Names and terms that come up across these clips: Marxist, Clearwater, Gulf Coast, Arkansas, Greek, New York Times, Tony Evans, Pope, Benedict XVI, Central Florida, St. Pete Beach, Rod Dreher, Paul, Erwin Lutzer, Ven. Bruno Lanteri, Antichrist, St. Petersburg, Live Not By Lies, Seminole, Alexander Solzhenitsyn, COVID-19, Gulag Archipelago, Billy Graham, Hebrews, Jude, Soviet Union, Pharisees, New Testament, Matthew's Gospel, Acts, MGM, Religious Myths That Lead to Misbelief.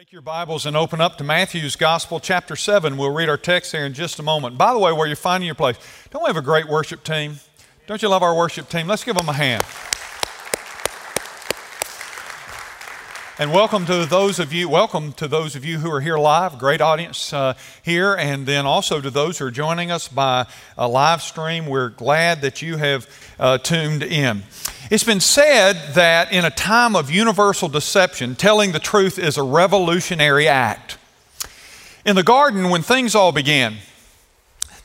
Take your Bibles and open up to Matthew's Gospel, chapter 7. We'll read our text there in just a moment. By the way, where you're finding your place, don't we have a great worship team? Don't you love our worship team? Let's give them a hand. And welcome to those of you who are here live, great audience here, and then also to those who are joining us by a live stream. We're glad that you have tuned in. It's been said that in a time of universal deception, telling the truth is a revolutionary act. In the garden, when things all began,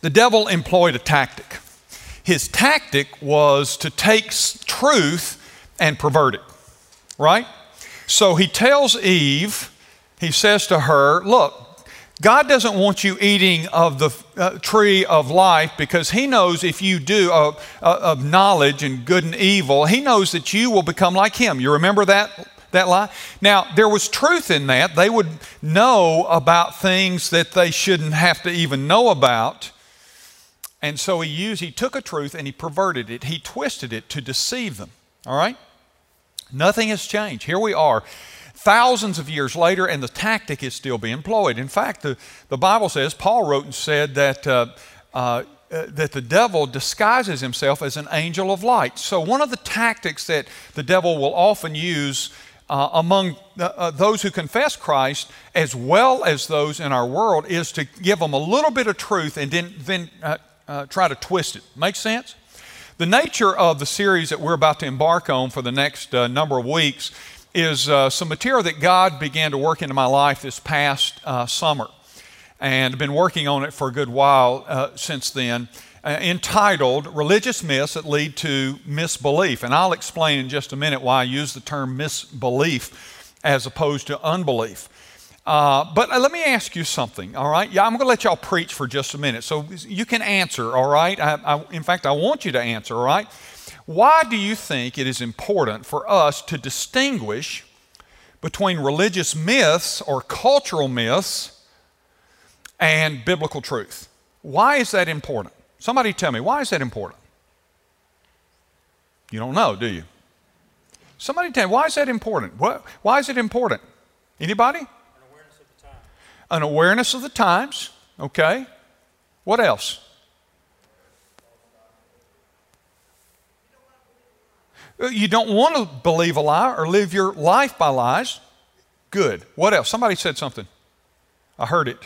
the devil employed a tactic. His tactic was to take truth and pervert it, right? So he tells Eve, he says to her, look, God doesn't want you eating of the tree of life, because he knows if you do of knowledge and good and evil, he knows that you will become like him. You remember that lie? Now, there was truth in that. They would know about things that they shouldn't have to even know about. And so he took a truth and he perverted it. He twisted it to deceive them, all right? Nothing has changed. Here we are, thousands of years later, and the tactic is still being employed. In fact, the Bible says, Paul wrote and said that that the devil disguises himself as an angel of light. So one of the tactics that the devil will often use among those who confess Christ, as well as those in our world, is to give them a little bit of truth and then try to twist it. Make sense? The nature of the series that we're about to embark on for the next number of weeks is some material that God began to work into my life this past summer, and I've been working on it for a good while since then, entitled Religious Myths That Lead to Misbelief. And I'll explain in just a minute why I use the term misbelief as opposed to unbelief. But let me ask you something, all right? Yeah, I'm going to let y'all preach for just a minute, so you can answer, all right? In fact, I want you to answer, all right? Why do you think it is important for us to distinguish between religious myths or cultural myths and biblical truth? Why is that important? Somebody tell me, why is that important? You don't know, do you? Somebody tell me, why is that important? Why is it important? Anybody? An awareness of the times, okay? What else? You don't want to believe a lie or live your life by lies. Good. What else? Somebody said something. I heard it.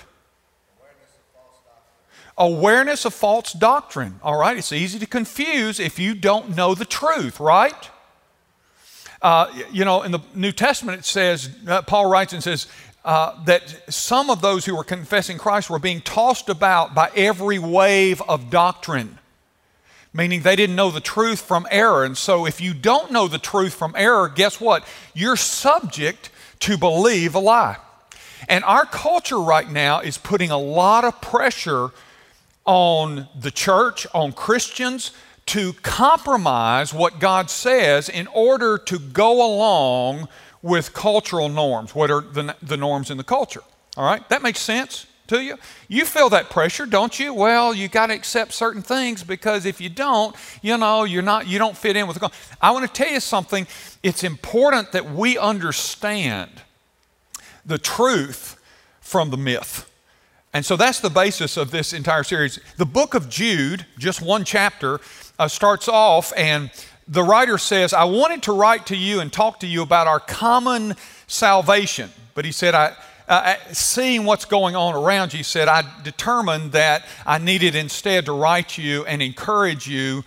Awareness of false doctrine. All right, it's easy to confuse if you don't know the truth, right? You know, in the New Testament it says, Paul writes and says, that some of those who were confessing Christ were being tossed about by every wave of doctrine, meaning they didn't know the truth from error. And so if you don't know the truth from error, guess what? You're subject to believe a lie. And our culture right now is putting a lot of pressure on the church, on Christians, to compromise what God says in order to go along with cultural norms. What are the norms in the culture? All right, that makes sense to you? You feel that pressure, don't you? Well, you got to accept certain things, because if you don't, you know, you don't fit in with the culture. I want to tell you something. It's important that we understand the truth from the myth. And so that's the basis of this entire series. The book of Jude, just one chapter, starts off, and the writer says, I wanted to write to you and talk to you about our common salvation. But he said, seeing what's going on around you, he said, I determined that I needed instead to write you and encourage you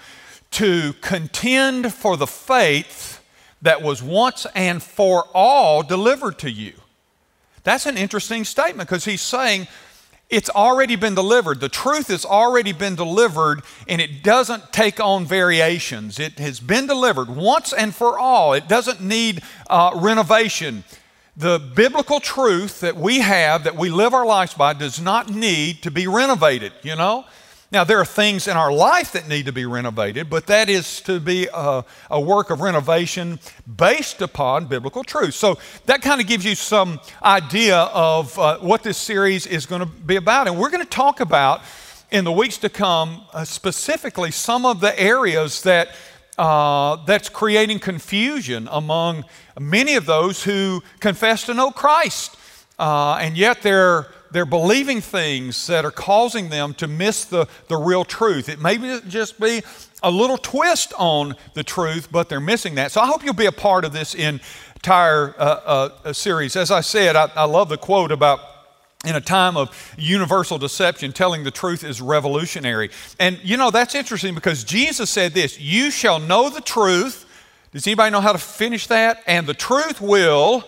to contend for the faith that was once and for all delivered to you. That's an interesting statement, because he's saying, it's already been delivered. The truth has already been delivered, and it doesn't take on variations. It has been delivered once and for all. It doesn't need renovation. The biblical truth that we have, that we live our lives by, does not need to be renovated, you know? Now, there are things in our life that need to be renovated, but that is to be a work of renovation based upon biblical truth. So that kind of gives you some idea of what this series is going to be about. And we're going to talk about, in the weeks to come, specifically some of the areas that that's creating confusion among many of those who confess to know Christ. and yet they're believing things that are causing them to miss the real truth. It may just be a little twist on the truth, but they're missing that. So I hope you'll be a part of this entire series. As I said, I love the quote about, in a time of universal deception, telling the truth is revolutionary. And you know, that's interesting because Jesus said this, you shall know the truth. Does anybody know how to finish that? And the truth will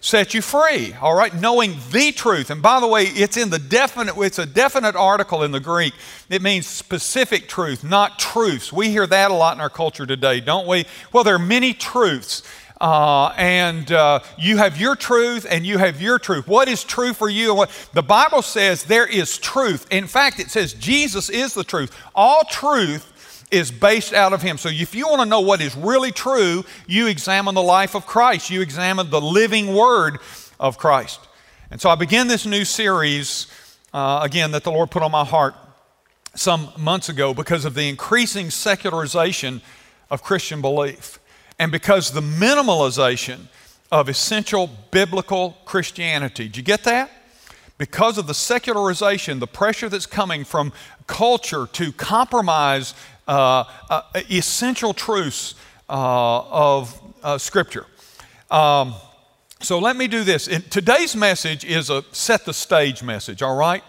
set you free, all right? Knowing the truth. And by the way, it's a definite article in the Greek. It means specific truth, not truths. We hear that a lot in our culture today, don't we? Well, there are many truths. You have your truth and you have your truth. What is true for you? And what the Bible says, there is truth. In fact, it says Jesus is the truth. All truth is based out of him. So if you want to know what is really true, you examine the life of Christ. You examine the living word of Christ. And so I began this new series, again, that the Lord put on my heart some months ago because of the increasing secularization of Christian belief. And because the minimalization of essential biblical Christianity. Did you get that? Because of the secularization, the pressure that's coming from culture to compromise essential truths of Scripture. So let me do this. Today's message is a set the stage message, all right?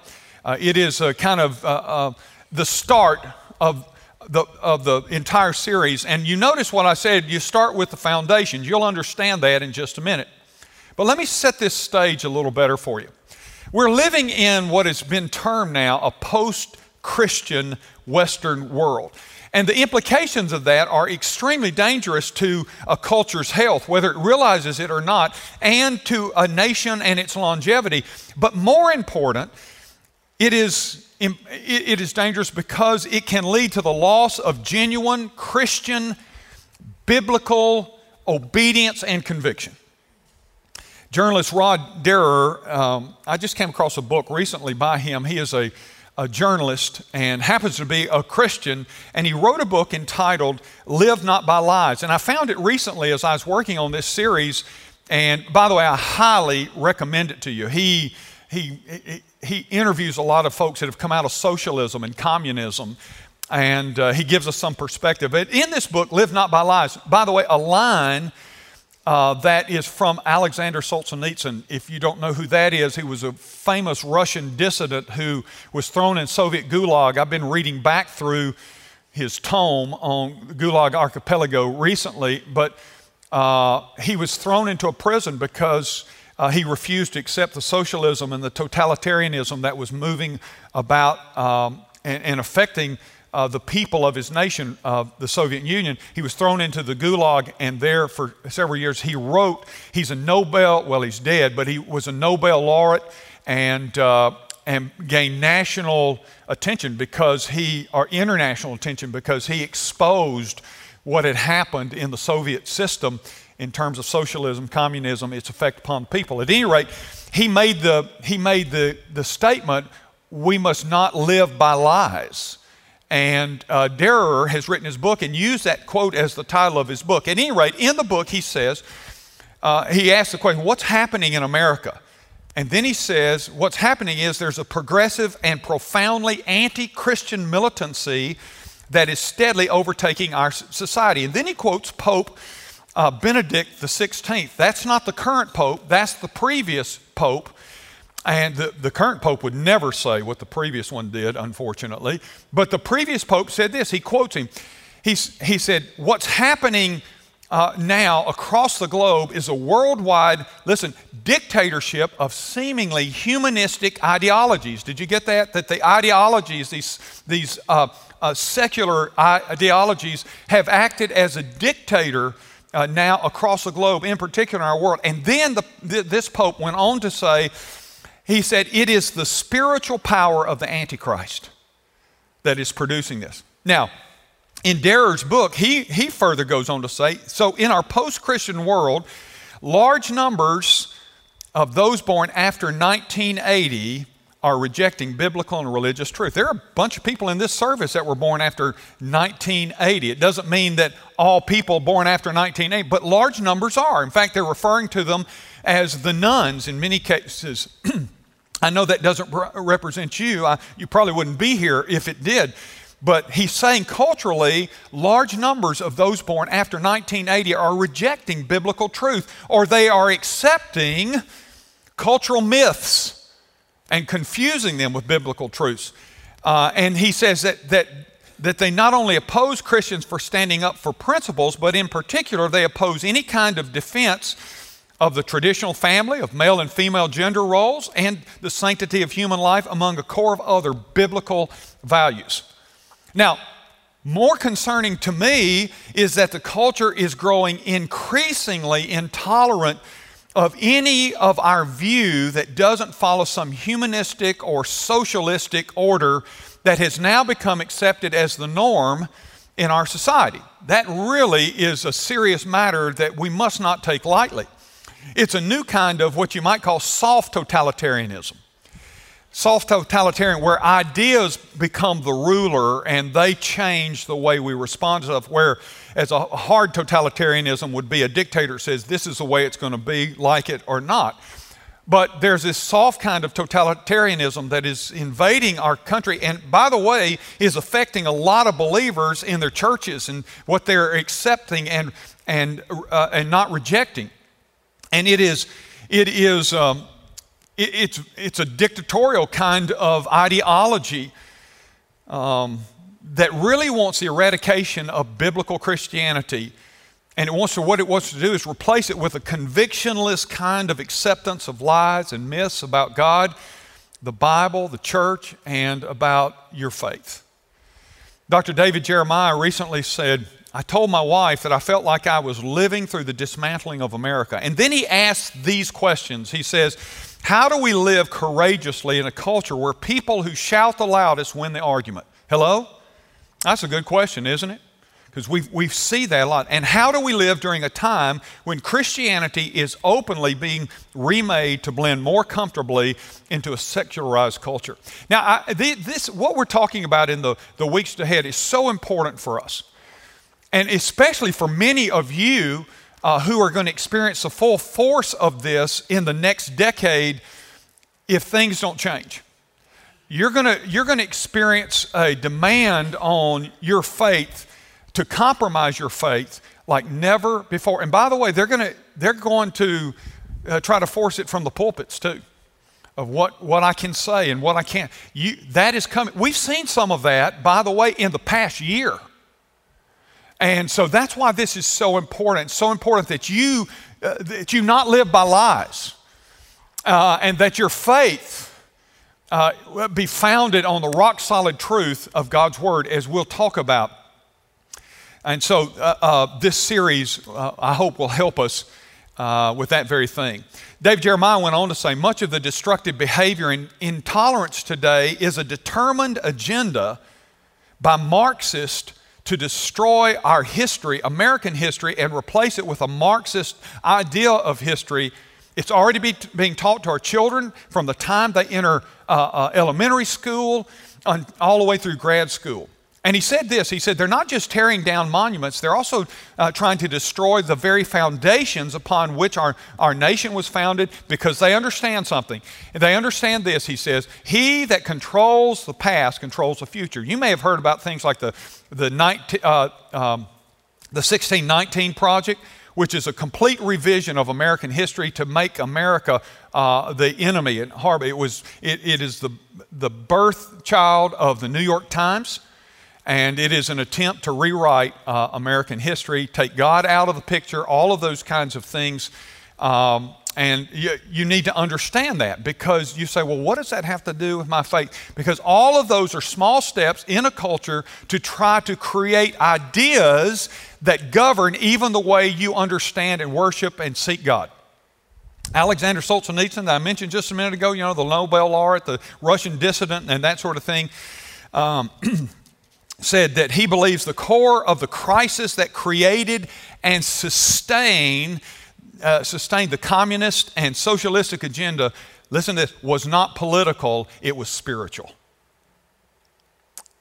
It is a kind of the start of the entire series. And you notice what I said, you start with the foundations. You'll understand that in just a minute. But let me set this stage a little better for you. We're living in what has been termed now a post-Christian Western world. And the implications of that are extremely dangerous to a culture's health, whether it realizes it or not, and to a nation and its longevity. But more important, it is dangerous because it can lead to the loss of genuine Christian biblical obedience and conviction. Journalist Rod Dreher, I just came across a book recently by him. He is a journalist and happens to be a Christian, and he wrote a book entitled Live Not By Lies. And I found it recently as I was working on this series, and by the way, I highly recommend it to you. He interviews a lot of folks that have come out of socialism and communism, and he gives us some perspective. But in this book, Live Not By Lies, by the way, a line that is from Alexander Solzhenitsyn. If you don't know who that is, he was a famous Russian dissident who was thrown in Soviet Gulag. I've been reading back through his tome on Gulag Archipelago recently, but he was thrown into a prison because he refused to accept the socialism and the totalitarianism that was moving about and affecting the people of his nation, the Soviet Union. He was thrown into the Gulag, and there for several years he wrote. He's a Nobel, well, he's dead, but he was a Nobel laureate and gained national attention because or international attention because he exposed what had happened in the Soviet system in terms of socialism, communism, its effect upon people. At any rate, he made the statement, we must not live by lies. And Dreher has written his book and used that quote as the title of his book. At any rate, in the book he says, he asks the question, what's happening in America? And then he says, what's happening is there's a progressive and profoundly anti-Christian militancy that is steadily overtaking our society. And then he quotes Pope Benedict XVI. That's not the current Pope, that's the previous Pope. And the current Pope would never say what the previous one did, unfortunately. But the previous Pope said this, he quotes him. He said, what's happening now across the globe is a worldwide, listen, dictatorship of seemingly humanistic ideologies. Did you get that? That the ideologies, these secular ideologies have acted as a dictator now across the globe, in particular in our world. And then this Pope went on to say, he said, it is the spiritual power of the Antichrist that is producing this. Now, in Dreher's book, he further goes on to say, so in our post-Christian world, large numbers of those born after 1980 are rejecting biblical and religious truth. There are a bunch of people in this service that were born after 1980. It doesn't mean that all people born after 1980, but large numbers are. In fact, they're referring to them as the nuns in many cases. I know that doesn't represent you. You probably wouldn't be here if it did. But he's saying culturally, large numbers of those born after 1980 are rejecting biblical truth, or they are accepting cultural myths and confusing them with biblical truths. And he says that they not only oppose Christians for standing up for principles, but in particular, they oppose any kind of defense of the traditional family, of male and female gender roles, and the sanctity of human life among a core of other biblical values. Now, more concerning to me is that the culture is growing increasingly intolerant of any of our view that doesn't follow some humanistic or socialistic order that has now become accepted as the norm in our society. That really is a serious matter that we must not take lightly. It's a new kind of what you might call soft totalitarianism. Soft totalitarian, where ideas become the ruler and they change the way we respond to stuff, whereas a hard totalitarianism would be a dictator says this is the way it's going to be, like it or not. But there's this soft kind of totalitarianism that is invading our country and, by the way, is affecting a lot of believers in their churches and what they're accepting and not rejecting. And it's a dictatorial kind of ideology that really wants the eradication of biblical Christianity, and what it wants to do is replace it with a convictionless kind of acceptance of lies and myths about God, the Bible, the church, and about your faith. Dr. David Jeremiah recently said, "I told my wife that I felt like I was living through the dismantling of America." And then he asked these questions. He says, how do we live courageously in a culture where people who shout the loudest win the argument? Hello? That's a good question, isn't it? Because we see that a lot. And how do we live during a time when Christianity is openly being remade to blend more comfortably into a secularized culture? Now, what we're talking about in the weeks ahead is so important for us, and especially for many of you who are going to experience the full force of this in the next decade if things don't change. You're going to experience a demand on your faith to compromise your faith like never before. And by the way, they're going to try to force it from the pulpits too, of what I can say and what I can't. That is coming. We've seen some of that, by the way, in the past year. And so that's why this is so important that you not live by lies and that your faith be founded on the rock-solid truth of God's Word, as we'll talk about. And so this series, I hope, will help us with that very thing. David Jeremiah went on to say, much of the destructive behavior and intolerance today is a determined agenda by Marxists to destroy our history, American history, and replace it with a Marxist idea of history. It's already being taught to our children from the time they enter elementary school and all the way through grad school. And he said this, he said, they're not just tearing down monuments, they're also trying to destroy the very foundations upon which our nation was founded, because they understand something. And they understand this, he says, he that controls the past controls the future. You may have heard about things like the 1619 Project, which is a complete revision of American history to make America the enemy and harbor. It is the birth child of the New York Times. And it is an attempt to rewrite American history, take God out of the picture, all of those kinds of things. And you need to understand that, because you say, well, what does that have to do with my faith? Because all of those are small steps in a culture to try to create ideas that govern even the way you understand and worship and seek God. Alexander Solzhenitsyn, that I mentioned just a minute ago, the Nobel laureate, the Russian dissident, and that sort of thing, said that he believes the core of the crisis that created and sustained the communist and socialistic agenda, listen to this, was not political, it was spiritual.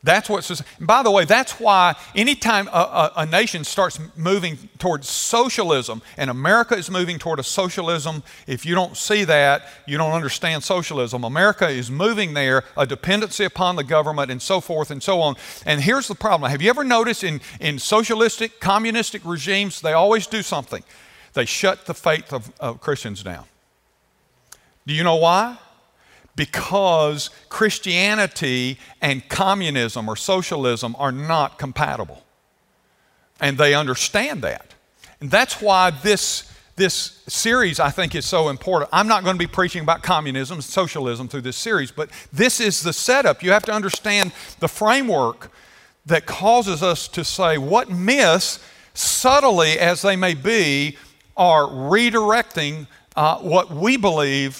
That's what. By the way, that's why anytime a nation starts moving towards socialism, and America is moving toward a socialism, if you don't see that, you don't understand socialism. America is moving there, a dependency upon the government and so forth and so on. And here's the problem. Have you ever noticed in socialistic, communistic regimes, they always do something. They shut the faith of Christians down. Do you know why? Because Christianity and communism or socialism are not compatible. And they understand that. And that's why this series, I think, is so important. I'm not going to be preaching about communism and socialism through this series, but this is the setup. You have to understand the framework that causes us to say what myths, subtly as they may be, are redirecting what we believe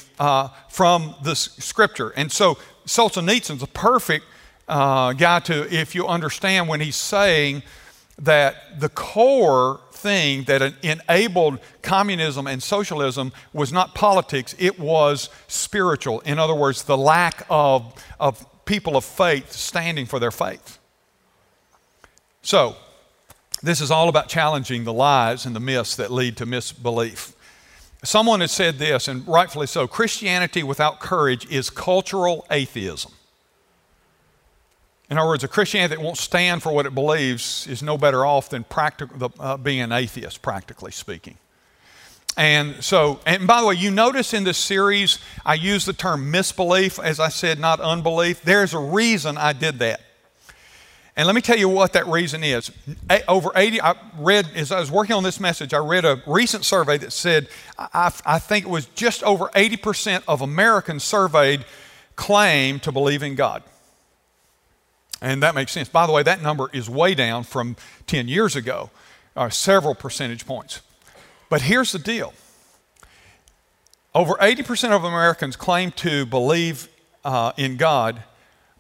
from the Scripture. And so Solzhenitsyn's a perfect guy to, if you understand when he's saying that the core thing that enabled communism and socialism was not politics, it was spiritual. In other words, the lack of people of faith standing for their faith. So this is all about challenging the lies and the myths that lead to misbelief. Someone has said this, and rightfully so, Christianity without courage is cultural atheism. In other words, a Christianity that won't stand for what it believes is no better off than being an atheist, practically speaking. And so, and by the way, you notice in this series, I use the term misbelief, as I said, not unbelief. There's a reason I did that. And let me tell you what that reason is. I read, as I was working on this message, I read a recent survey that said, I think it was just over 80% of Americans surveyed claim to believe in God. And that makes sense. By the way, that number is way down from 10 years ago, several percentage points. But here's the deal. Over 80% of Americans claim to believe in God.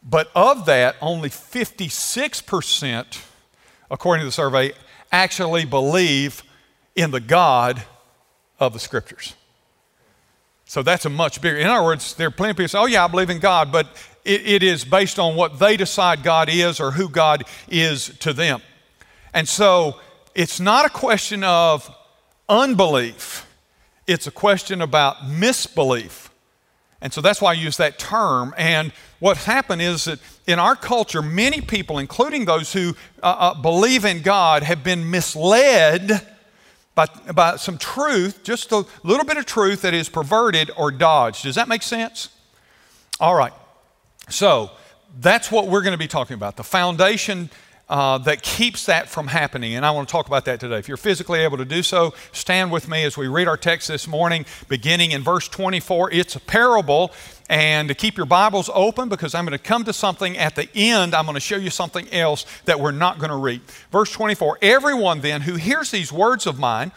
But of that, only 56%, according to the survey, actually believe in the God of the Scriptures. So that's a much bigger, in other words, there are plenty of people who say, oh yeah, I believe in God, but it is based on what they decide God is or who God is to them. And so it's not a question of unbelief. It's a question about misbelief. And so that's why I use that term. And what's happened is that in our culture, many people, including those who believe in God, have been misled by some truth, just a little bit of truth that is perverted or dodged. Does that make sense? All right. So that's what we're going to be talking about, the foundation that keeps that from happening. And I want to talk about that today. If you're physically able to do so, stand with me as we read our text this morning, beginning in verse 24. It's a parable, and to keep your Bibles open because I'm going to come to something at the end. I'm going to show you something else that we're not going to read. Verse 24, everyone then who hears these words of mine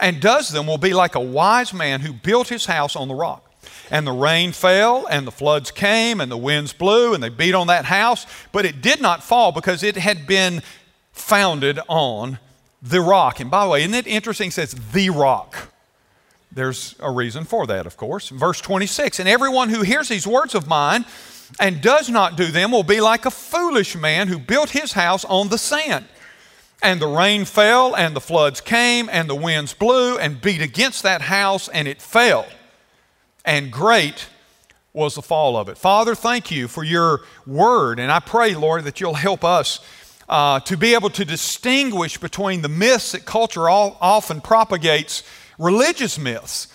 and does them will be like a wise man who built his house on the rock. And the rain fell, and the floods came, and the winds blew, and they beat on that house. But it did not fall because it had been founded on the rock. And by the way, isn't it interesting? It says the rock. There's a reason for that, of course. Verse 26, and everyone who hears these words of mine and does not do them will be like a foolish man who built his house on the sand. And the rain fell, and the floods came, and the winds blew, and beat against that house, and it fell. And great was the fall of it. Father, thank you for your word. And I pray, Lord, that you'll help us to be able to distinguish between the myths that culture often propagates, religious myths.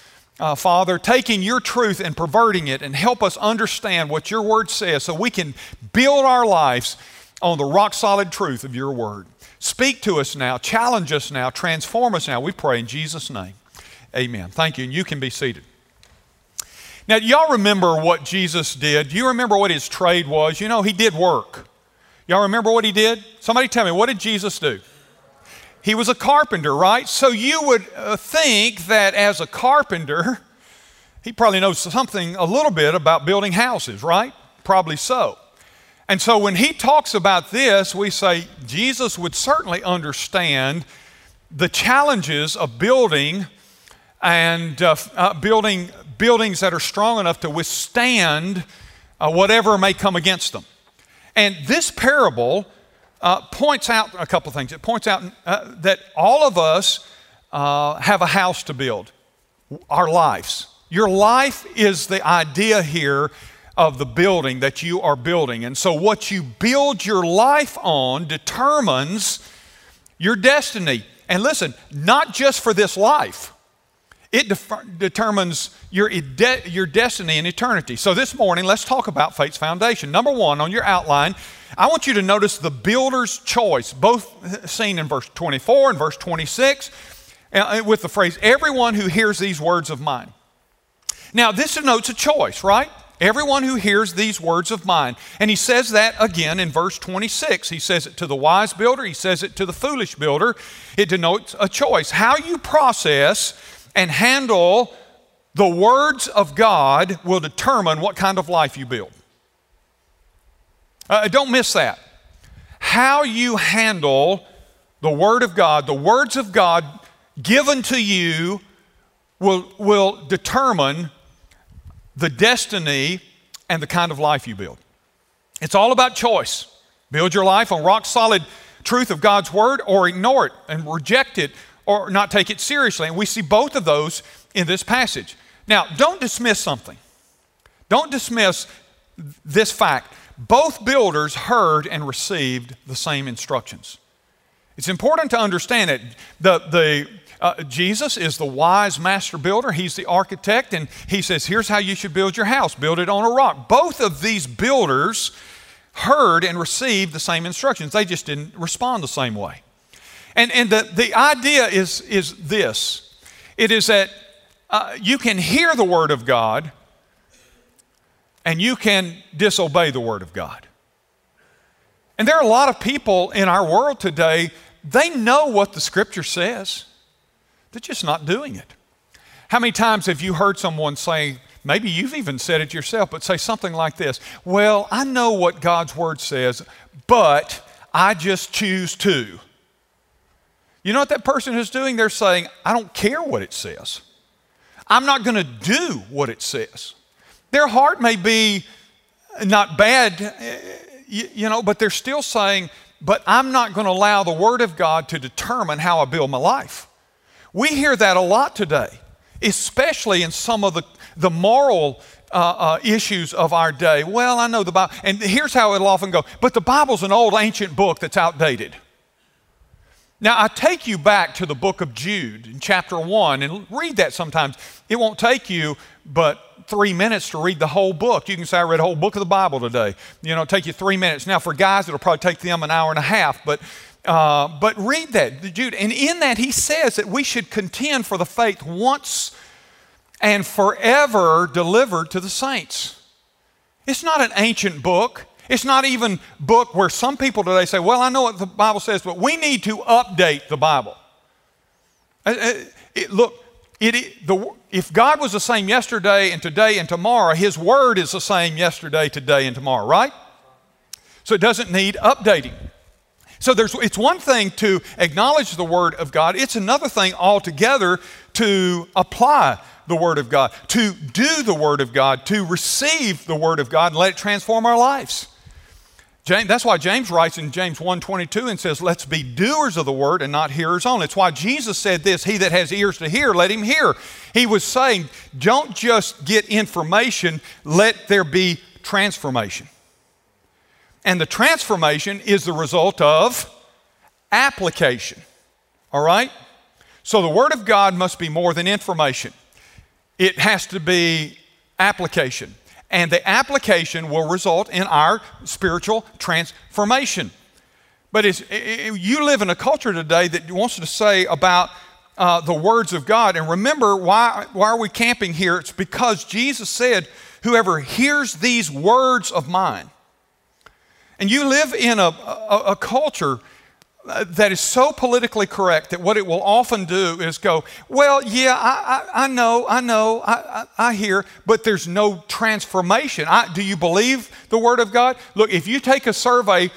Father, taking your truth and perverting it, and help us understand what your word says so we can build our lives on the rock-solid truth of your word. Speak to us now, challenge us now, transform us now. We pray in Jesus' name. Amen. Thank you, and you can be seated. Now, y'all remember what Jesus did? Do you remember what his trade was? You know, he did work. Y'all remember what he did? Somebody tell me, what did Jesus do? He was a carpenter, right? So you would think that as a carpenter, he probably knows something a little bit about building houses, right? Probably so. And so when he talks about this, we say Jesus would certainly understand the challenges of building and building buildings that are strong enough to withstand whatever may come against them. And this parable points out a couple things. It points out that all of us have a house to build, our lives. Your life is the idea here of the building that you are building. And so what you build your life on determines your destiny. And listen, not just for this life. It determines your destiny in eternity. So this morning, let's talk about faith's foundation. Number one, on your outline, I want you to notice the builder's choice, both seen in verse 24 and verse 26, with the phrase, everyone who hears these words of mine. Now, this denotes a choice, right? Everyone who hears these words of mine. And he says that again in verse 26. He says it to the wise builder. He says it to the foolish builder. It denotes a choice. How you process and handle the words of God will determine what kind of life you build. Don't miss that. How you handle the Word of God, the words of God given to you will determine the destiny and the kind of life you build. It's all about choice. Build your life on rock solid truth of God's Word, or ignore it and reject it or not take it seriously. And we see both of those in this passage. Now, don't dismiss something. Don't dismiss this fact. Both builders heard and received the same instructions. It's important to understand it. Jesus is the wise master builder. He's the architect, and he says, here's how you should build your house. Build it on a rock. Both of these builders heard and received the same instructions. They just didn't respond the same way. And the idea is this. It is that you can hear the Word of God, and you can disobey the Word of God. And there are a lot of people in our world today, they know what the Scripture says. They're just not doing it. How many times have you heard someone say, maybe you've even said it yourself, but say something like this, well, I know what God's Word says, but I just choose to. You know what that person is doing? They're saying, I don't care what it says. I'm not going to do what it says. Their heart may be not bad, you know, but they're still saying, but I'm not going to allow the Word of God to determine how I build my life. We hear that a lot today, especially in some of the moral issues of our day. Well, I know the Bible, and here's how it'll often go, but the Bible's an old ancient book that's outdated. Now, I take you back to the book of Jude in chapter 1 and read that sometimes. It won't take you but 3 minutes to read the whole book. You can say, I read a whole book of the Bible today. You know, it'll take you 3 minutes. Now, for guys, it'll probably take them an hour and a half, but read that, Jude. And in that, he says that we should contend for the faith once and forever delivered to the saints. It's not an ancient book. It's not even a book where some people today say, well, I know what the Bible says, but we need to update the Bible. If God was the same yesterday and today and tomorrow, His Word is the same yesterday, today, and tomorrow, right? So it doesn't need updating. So it's one thing to acknowledge the Word of God. It's another thing altogether to apply the Word of God, to do the Word of God, to receive the Word of God and let it transform our lives. That's why James writes in James 1:22 and says, let's be doers of the Word and not hearers only. It's why Jesus said this, he that has ears to hear, let him hear. He was saying, don't just get information, let there be transformation. And the transformation is the result of application, all right? So the Word of God must be more than information. It has to be application, and the application will result in our spiritual transformation. But you live in a culture today that wants to say about the words of God, and remember, why are we camping here? It's because Jesus said, whoever hears these words of mine. And you live in a culture that is so politically correct that what it will often do is go, well, yeah, I know, I hear, but there's no transformation. Do you believe the Word of God? Look, if you take a survey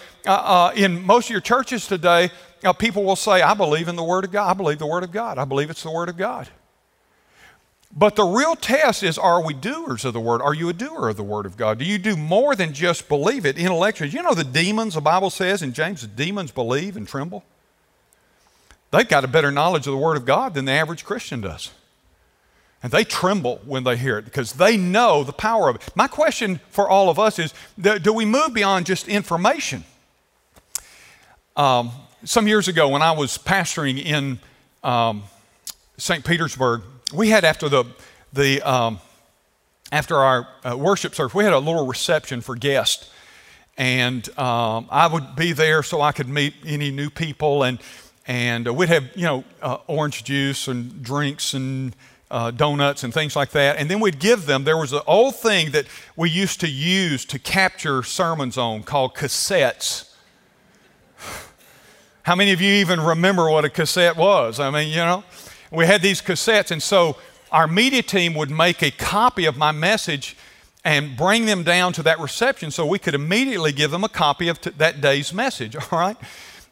in most of your churches today, people will say, I believe in the Word of God. I believe the Word of God. I believe it's the Word of God. But the real test is, are we doers of the Word? Are you a doer of the Word of God? Do you do more than just believe it intellectually? You know the demons, the Bible says in James, the demons believe and tremble. They've got a better knowledge of the Word of God than the average Christian does. And they tremble when they hear it because they know the power of it. My question for all of us is, do we move beyond just information? Some years ago when I was pastoring in St. Petersburg, we had after after our worship service, we had a little reception for guests. And I would be there so I could meet any new people. And we'd have, orange juice and drinks and donuts and things like that. And then we'd give them, there was an old thing that we used to use to capture sermons on called cassettes. How many of you even remember what a cassette was? I mean, we had these cassettes. And so our media team would make a copy of my message and bring them down to that reception so we could immediately give them a copy of that day's message, all right?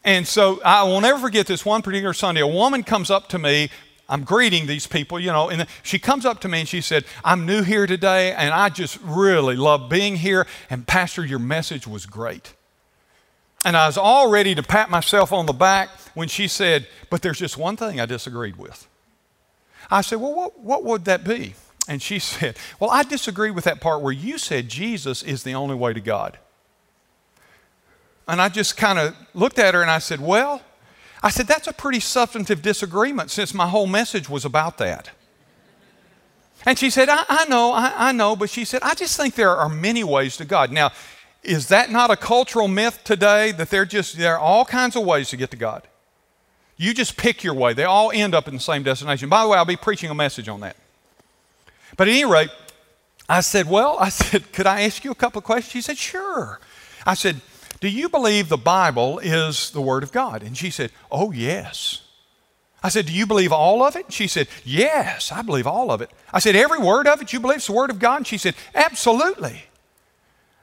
And so I will never forget this one particular Sunday. A woman comes up to me. I'm greeting these people, and she comes up to me and she said, I'm new here today, and I just really love being here, and Pastor, your message was great. And I was all ready to pat myself on the back when she said, but there's just one thing I disagreed with. I said, well, what would that be? And she said, well, I disagree with that part where you said Jesus is the only way to God. And I just kind of looked at her and I said, well, that's a pretty substantive disagreement since my whole message was about that. And she said, I know, but she said, I just think there are many ways to God. Now, is that not a cultural myth today that there are all kinds of ways to get to God? You just pick your way. They all end up in the same destination. By the way, I'll be preaching a message on that. But at any rate, I said, could I ask you a couple of questions? She said, sure. I said, do you believe the Bible is the Word of God? And she said, oh, yes. I said, do you believe all of it? She said, yes, I believe all of it. I said, every word of it you believe is the Word of God? And she said, absolutely.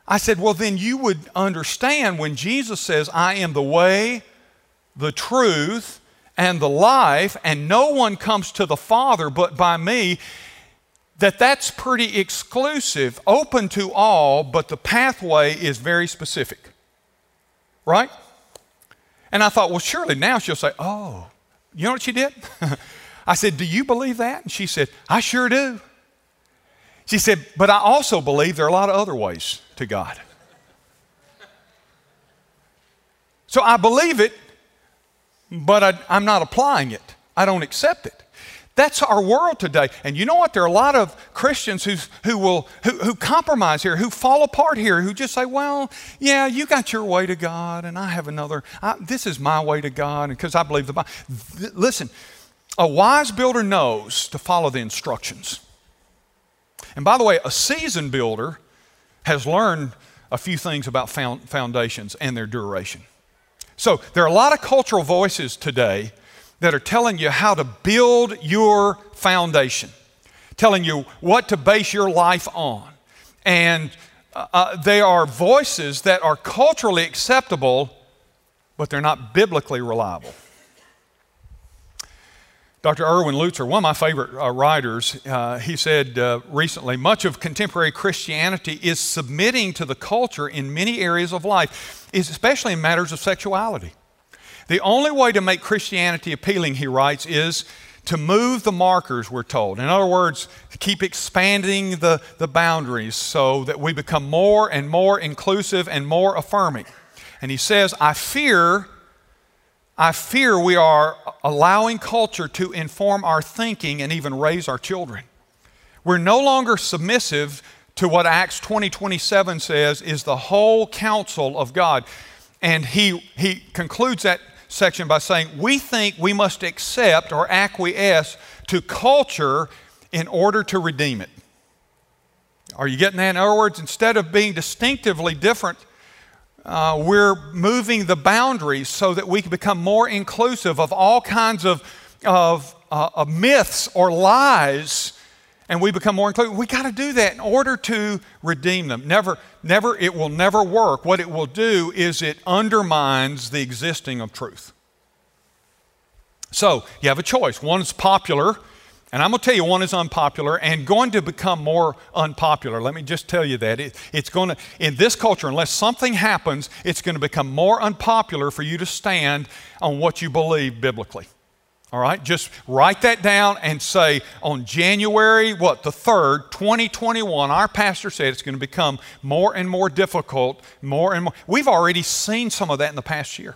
I said, well, then you would understand when Jesus says, I am the way, the truth, and the life, and no one comes to the Father but by me, that's pretty exclusive, open to all, but the pathway is very specific. Right? And I thought, well, surely now she'll say, oh, you know what she did? I said, do you believe that? And she said, I sure do. She said, but I also believe there are a lot of other ways to God. So I believe it, but I'm not applying it. I don't accept it. That's our world today. And you know what? There are a lot of Christians who compromise here, who fall apart here, who just say, well, yeah, you got your way to God, and I have another. This is my way to God because I believe the Bible. Listen, a wise builder knows to follow the instructions. And by the way, a seasoned builder has learned a few things about foundations and their duration. So there are a lot of cultural voices today that are telling you how to build your foundation, telling you what to base your life on. And they are voices that are culturally acceptable, but they're not biblically reliable. Dr. Erwin Lutzer, one of my favorite writers, he said recently, much of contemporary Christianity is submitting to the culture in many areas of life, especially in matters of sexuality. The only way to make Christianity appealing, he writes, is to move the markers, we're told. In other words, to keep expanding the boundaries so that we become more and more inclusive and more affirming. And he says, I fear we are allowing culture to inform our thinking and even raise our children. We're no longer submissive to what Acts 20:27 says is the whole counsel of God. And he concludes that section by saying, we think we must accept or acquiesce to culture in order to redeem it. Are you getting that? In other words, instead of being distinctively different, we're moving the boundaries so that we can become more inclusive of all kinds of myths or lies, and we become more inclusive. We got to do that in order to redeem them. Never, it will never work. What it will do is it undermines the existing of truth. So you have a choice. One's popular And I'm going to tell you, one is unpopular and going to become more unpopular. Let me just tell you that. It's going to, in this culture, unless something happens, it's going to become more unpopular for you to stand on what you believe biblically. All right? Just write that down and say, on January, the 3rd, 2021, our pastor said it's going to become more and more difficult, more and more. We've already seen some of that in the past year.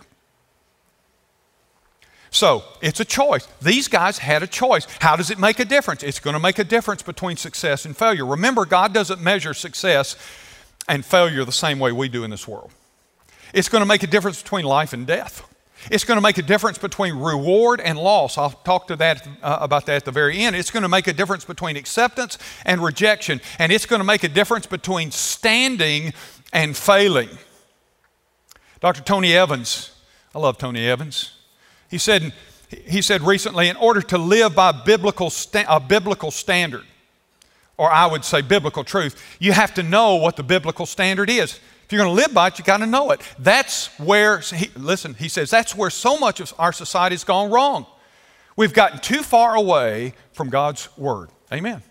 So it's a choice. These guys had a choice. How does it make a difference? It's going to make a difference between success and failure. Remember, God doesn't measure success and failure the same way we do in this world. It's going to make a difference between life and death. It's going to make a difference between reward and loss. I'll talk to that about that at the very end. It's going to make a difference between acceptance and rejection. And it's going to make a difference between standing and failing. Dr. Tony Evans, I love Tony Evans. He said recently, in order to live by a biblical standard, or I would say biblical truth, you have to know what the biblical standard is. If you're going to live by it, you got to know it. That's where, he says, that's where so much of our society has gone wrong. We've gotten too far away from God's word. Amen.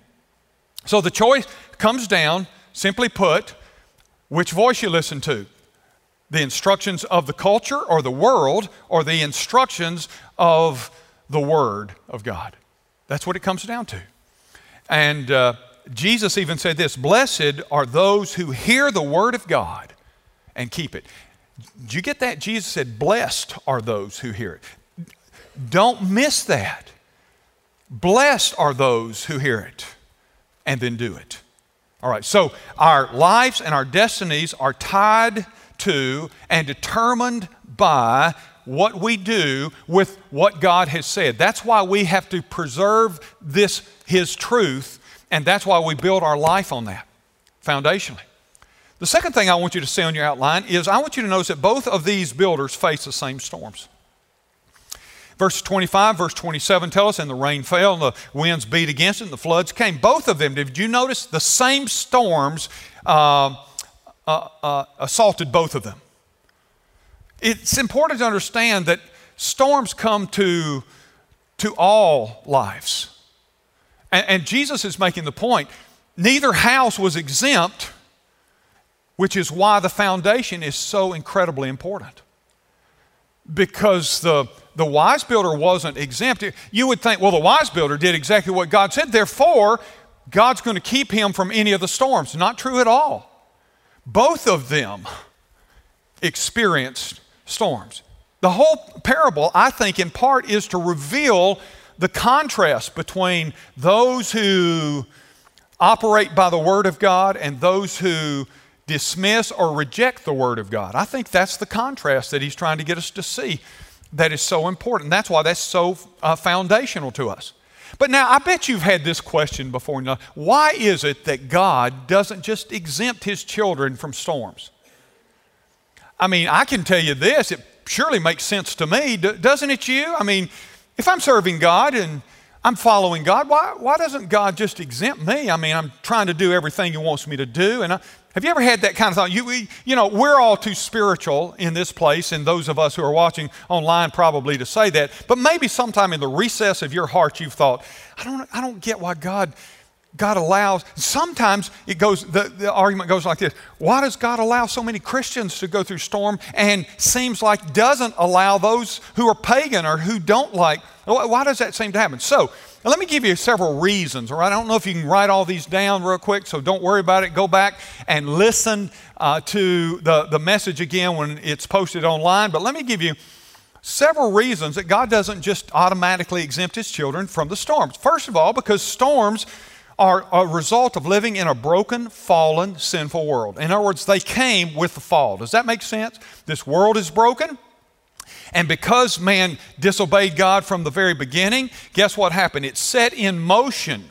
So the choice comes down, simply put, which voice you listen to. The instructions of the culture or the world, or the instructions of the Word of God. That's what it comes down to. And Jesus even said this, blessed are those who hear the Word of God and keep it. Did you get that? Jesus said, blessed are those who hear it. Don't miss that. Blessed are those who hear it and then do it. All right, so our lives and our destinies are tied to and determined by what we do with what God has said. That's why we have to preserve this, His truth, and that's why we build our life on that, foundationally. The second thing I want you to see on your outline is I want you to notice that both of these builders face the same storms. Verse 25, verse 27 tell us, and the rain fell, and the winds beat against it, and the floods came. Both of them, did you notice the same storms assaulted both of them? It's important to understand that storms come to all lives. And Jesus is making the point, neither house was exempt, which is why the foundation is so incredibly important. Because the wise builder wasn't exempt. You would think, well, the wise builder did exactly what God said, therefore, God's going to keep him from any of the storms. Not true at all. Both of them experienced storms. The whole parable, I think, in part is to reveal the contrast between those who operate by the Word of God and those who dismiss or reject the Word of God. I think that's the contrast that he's trying to get us to see that is so important. That's why that's so foundational to us. But now, I bet you've had this question before. Now, why is it that God doesn't just exempt His children from storms? I mean, I can tell you this. It surely makes sense to me. Doesn't it you? I mean, if I'm serving God and I'm following God, why doesn't God just exempt me? I mean, I'm trying to do everything He wants me to do. And have you ever had that kind of thought? You know, we're all too spiritual in this place, and those of us who are watching online probably to say that. But maybe sometime in the recess of your heart, you've thought, I don't get why God allows. Sometimes it goes, the argument goes like this: why does God allow so many Christians to go through storm, and seems like doesn't allow those who are pagan or who don't like? Why does that seem to happen? So let me give you several reasons, all right? I don't know if you can write all these down real quick, so don't worry about it. Go back and listen to the message again when it's posted online. But let me give you several reasons that God doesn't just automatically exempt His children from the storms. First of all, because storms are a result of living in a broken, fallen, sinful world. In other words, they came with the fall. Does that make sense? This world is broken. And because man disobeyed God from the very beginning, guess what happened? It set in motion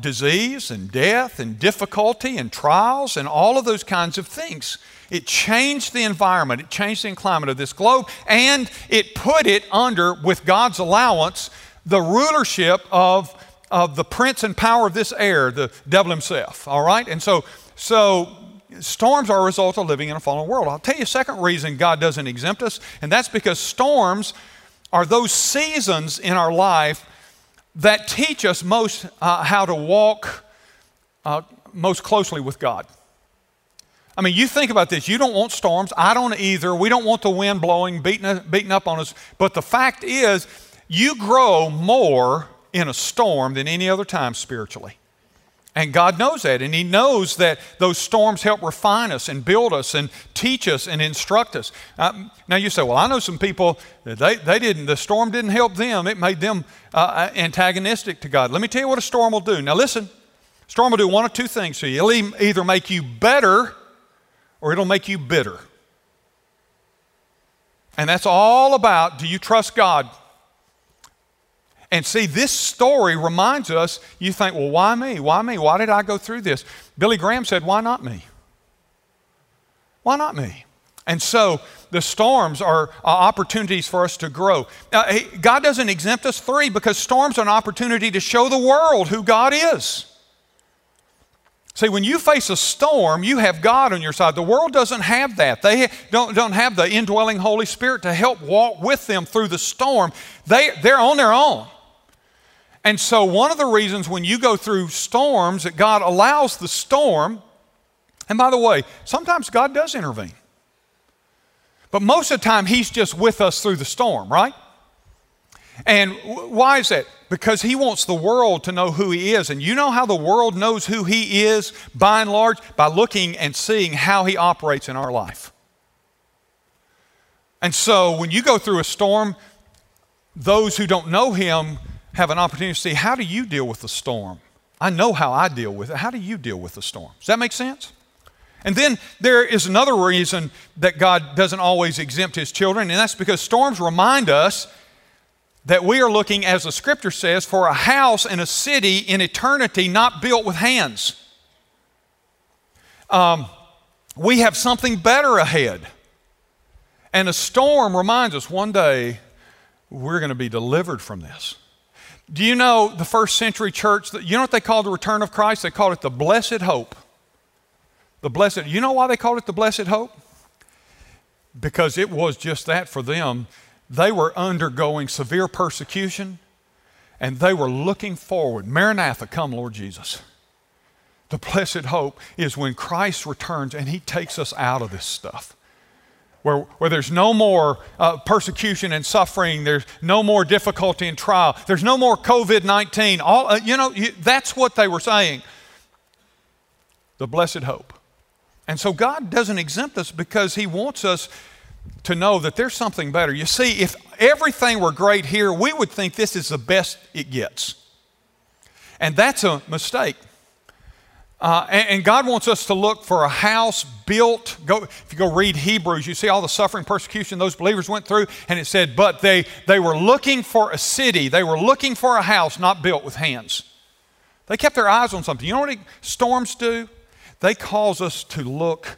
disease and death and difficulty and trials and all of those kinds of things. It changed the environment. It changed the climate of this globe. And it put it under, with God's allowance, the rulership of the prince and power of this air, the devil himself, all right? And so storms are a result of living in a fallen world. I'll tell you a second reason God doesn't exempt us, and that's because storms are those seasons in our life that teach us most how to walk most closely with God. I mean, you think about this. You don't want storms. I don't either. We don't want the wind blowing, beating up on us. But the fact is, you grow more in a storm than any other time spiritually. And God knows that. And He knows that those storms help refine us and build us and teach us and instruct us. Now you say, well, I know some people, the storm didn't help them. It made them antagonistic to God. Let me tell you what a storm will do. Now listen, a storm will do one of two things to you. It'll either make you better or it'll make you bitter. And that's all about, do you trust God? And see, this story reminds us, you think, well, why me? Why me? Why did I go through this? Billy Graham said, why not me? Why not me? And so the storms are opportunities for us to grow. God doesn't exempt us three because storms are an opportunity to show the world who God is. See, when you face a storm, you have God on your side. The world doesn't have that. They don't have the indwelling Holy Spirit to help walk with them through the storm. They're on their own. And so one of the reasons when you go through storms that God allows the storm, and by the way, sometimes God does intervene. But most of the time, He's just with us through the storm, right? And why is that? Because He wants the world to know who He is. And you know how the world knows who He is, by and large? By looking and seeing how He operates in our life. And so when you go through a storm, those who don't know Him have an opportunity to see, how do you deal with the storm? I know how I deal with it. How do you deal with the storm? Does that make sense? And then there is another reason that God doesn't always exempt His children, and that's because storms remind us that we are looking, as the Scripture says, for a house and a city in eternity not built with hands. We have something better ahead. And a storm reminds us one day we're going to be delivered from this. Do you know the first century church, you know what they called the return of Christ? They called it the blessed hope. The blessed, you know why they called it the blessed hope? Because it was just that for them. They were undergoing severe persecution, and they were looking forward. Maranatha, come, Lord Jesus. The blessed hope is when Christ returns and He takes us out of this stuff, where there's no more persecution and suffering, there's no more difficulty and trial, there's no more COVID-19. That's what they were saying, the blessed hope. And so God doesn't exempt us because He wants us to know that there's something better. You see, if everything were great here, we would think this is the best it gets. And that's a mistake. And God wants us to look for a house built. If you go read Hebrews, you see all the suffering, persecution those believers went through, and it said, but they were looking for a city. They were looking for a house not built with hands. They kept their eyes on something. You know what storms do? They cause us to look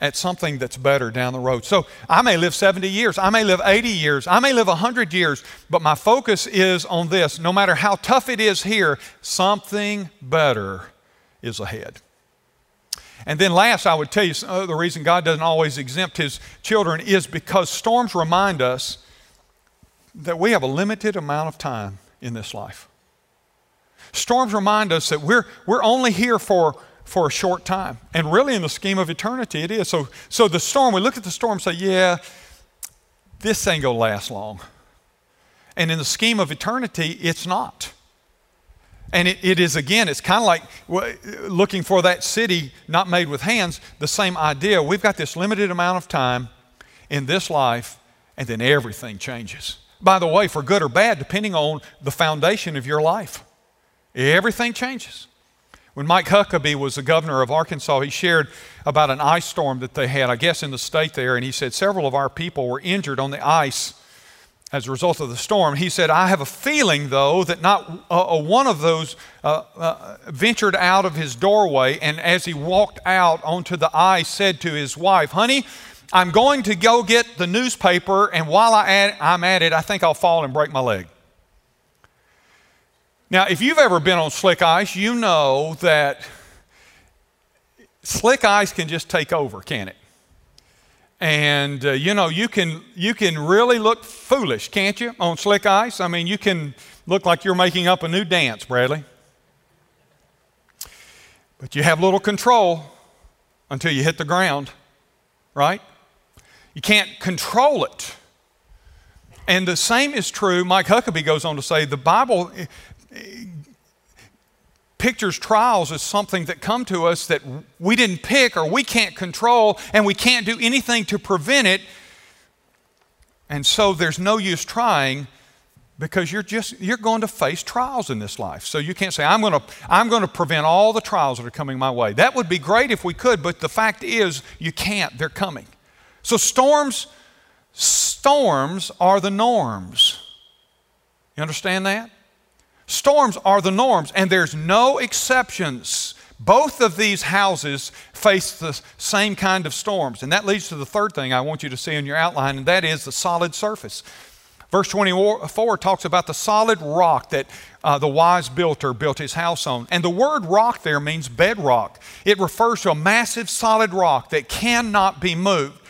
at something that's better down the road. So I may live 70 years, I may live 80 years, I may live 100 years, but my focus is on this. No matter how tough it is here, something better is ahead. And then last, I would tell you the reason God doesn't always exempt His children is because storms remind us that we have a limited amount of time in this life. Storms remind us that we're only here for a short time. And really in the scheme of eternity it is. So the storm, we look at the storm and say, yeah, this ain't gonna last long. And in the scheme of eternity, it's not. And it is, again, it's kind of like looking for that city not made with hands, the same idea. We've got this limited amount of time in this life, and then everything changes. By the way, for good or bad, depending on the foundation of your life, everything changes. When Mike Huckabee was the governor of Arkansas, he shared about an ice storm that they had, I guess, in the state there, and he said, several of our people were injured on the ice as a result of the storm. He said, I have a feeling, though, that not one of those ventured out of his doorway, and as he walked out onto the ice, said to his wife, honey, I'm going to go get the newspaper, and while I'm at it, I think I'll fall and break my leg. Now, if you've ever been on slick ice, you know that slick ice can just take over, can't it? And, you know, you can really look foolish, can't you, on slick ice? I mean, you can look like you're making up a new dance, Bradley. But you have little control until you hit the ground, right? You can't control it. And the same is true, Mike Huckabee goes on to say, the Bible pictures trials as something that come to us that we didn't pick or we can't control, and we can't do anything to prevent it. And so there's no use trying, because you're going to face trials in this life. So you can't say, I'm going to prevent all the trials that are coming my way. That would be great if we could, but the fact is you can't. They're coming. So storms are the norms. You understand that? Storms are the norms, and there's no exceptions. Both of these houses face the same kind of storms. And that leads to the third thing I want you to see in your outline, and that is the solid surface. Verse 24 talks about the solid rock that the wise builder built his house on. And the word rock there means bedrock. It refers to a massive solid rock that cannot be moved.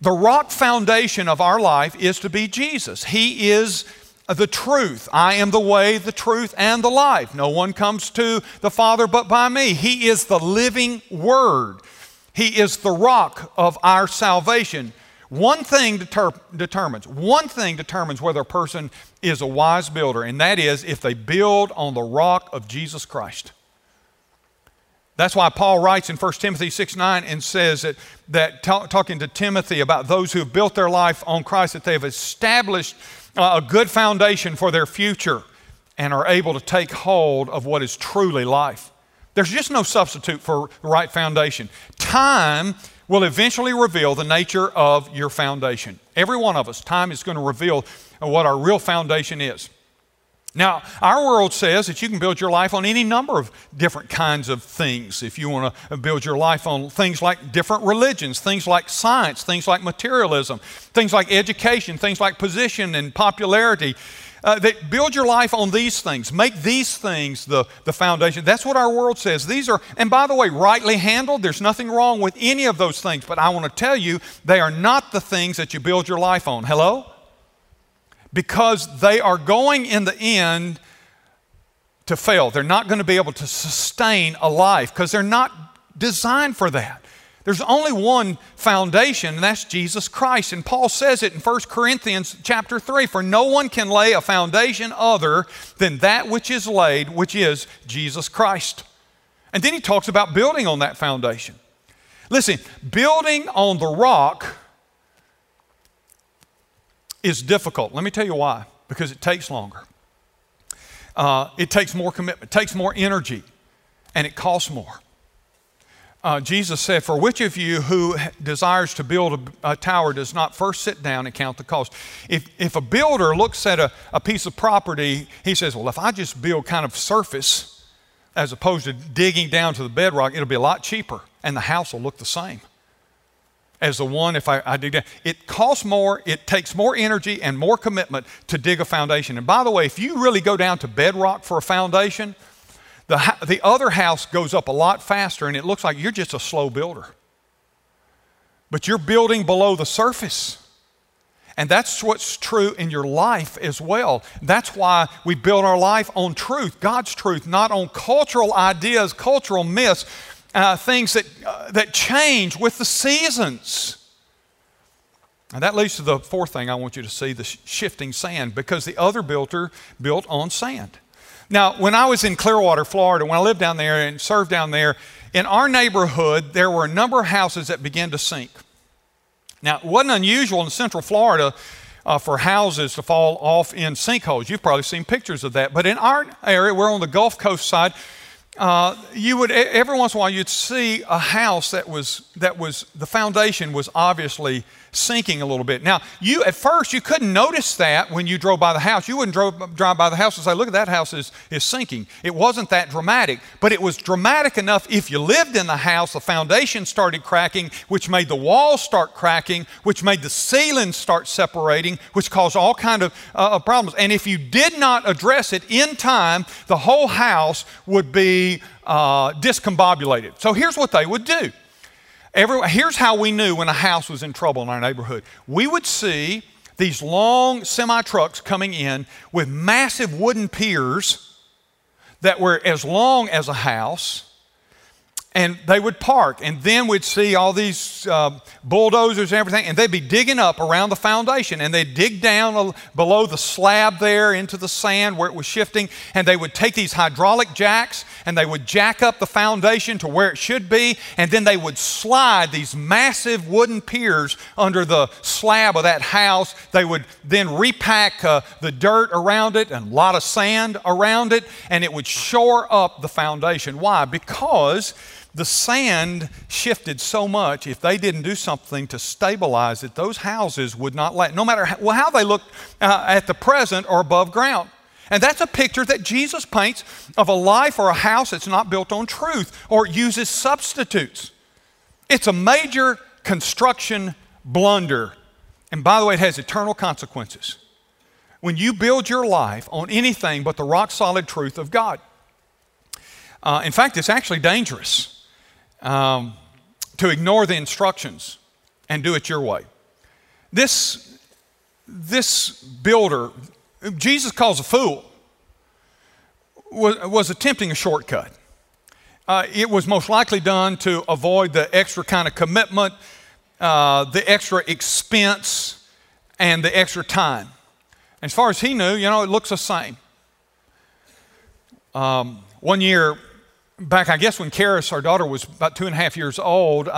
The rock foundation of our life is to be Jesus. He is the truth. I am the way, the truth, and the life. No one comes to the Father but by me. He is the living Word. He is the rock of our salvation. One thing determines whether a person is a wise builder, and that is if they build on the rock of Jesus Christ. That's why Paul writes in 1 Timothy 6:9 and says that talking to Timothy about those who have built their life on Christ, that they have established a good foundation for their future and are able to take hold of what is truly life. There's just no substitute for the right foundation. Time will eventually reveal the nature of your foundation. Every one of us, time is going to reveal what our real foundation is. Now, our world says that you can build your life on any number of different kinds of things. If you want to build your life on things like different religions, things like science, things like materialism, things like education, things like position and popularity, that build your life on these things. Make these things the foundation. That's what our world says. These are, and by the way, rightly handled, there's nothing wrong with any of those things. But I want to tell you, they are not the things that you build your life on. Hello? Because they are going in the end to fail. They're not going to be able to sustain a life because they're not designed for that. There's only one foundation, and that's Jesus Christ. And Paul says it in 1 Corinthians chapter 3, for no one can lay a foundation other than that which is laid, which is Jesus Christ. And then he talks about building on that foundation. Listen, building on the rock is difficult. Let me tell you why. Because it takes longer. It takes more commitment. It takes more energy. And it costs more. Jesus said, for which of you who desires to build a tower does not first sit down and count the cost? If a builder looks at a piece of property, he says, well, if I just build kind of surface as opposed to digging down to the bedrock, it'll be a lot cheaper. And the house will look the same as the one if I dig down. It costs more, it takes more energy and more commitment to dig a foundation. And by the way, if you really go down to bedrock for a foundation, the other house goes up a lot faster, and it looks like you're just a slow builder. But you're building below the surface. And that's what's true in your life as well. That's why we build our life on truth, God's truth, not on cultural ideas, cultural myths, things that change with the seasons. And that leads to the fourth thing I want you to see, the shifting sand, because the other builder built on sand. Now, when I was in Clearwater, Florida, when I lived down there and served down there, in our neighborhood, there were a number of houses that began to sink. Now, it wasn't unusual in Central Florida for houses to fall off in sinkholes. You've probably seen pictures of that. But in our area, we're on the Gulf Coast side, every once in a while you'd see a house that was the foundation was obviously sinking a little bit. Now, at first you couldn't notice that when you drove by the house. You wouldn't drive by the house and say, look at that house is sinking. It wasn't that dramatic, but it was dramatic enough. If you lived in the house, the foundation started cracking, which made the walls start cracking, which made the ceiling start separating, which caused all kind of problems. And if you did not address it in time, the whole house would be discombobulated. So here's what they would do. Here's how we knew when a house was in trouble in our neighborhood. We would see these long semi-trucks coming in with massive wooden piers that were as long as a house, and they would park. And then we'd see all these bulldozers and everything, and they'd be digging up around the foundation, and they'd dig down below the slab there into the sand where it was shifting, and they would take these hydraulic jacks, and they would jack up the foundation to where it should be, and then they would slide these massive wooden piers under the slab of that house. They would then repack the dirt around it and a lot of sand around it, and it would shore up the foundation. Why? Because the sand shifted so much, if they didn't do something to stabilize it, those houses would not last, no matter how they looked at the present or above ground. And that's a picture that Jesus paints of a life or a house that's not built on truth or uses substitutes. It's a major construction blunder. And by the way, it has eternal consequences when you build your life on anything but the rock-solid truth of God. In fact, it's actually dangerous to ignore the instructions and do it your way. This builder, Jesus calls a fool, was attempting a shortcut. It was most likely done to avoid the extra kind of commitment, the extra expense, and the extra time. As far as he knew, you know, it looks the same. One year back, I guess when Karis, our daughter, was about 2.5 years old,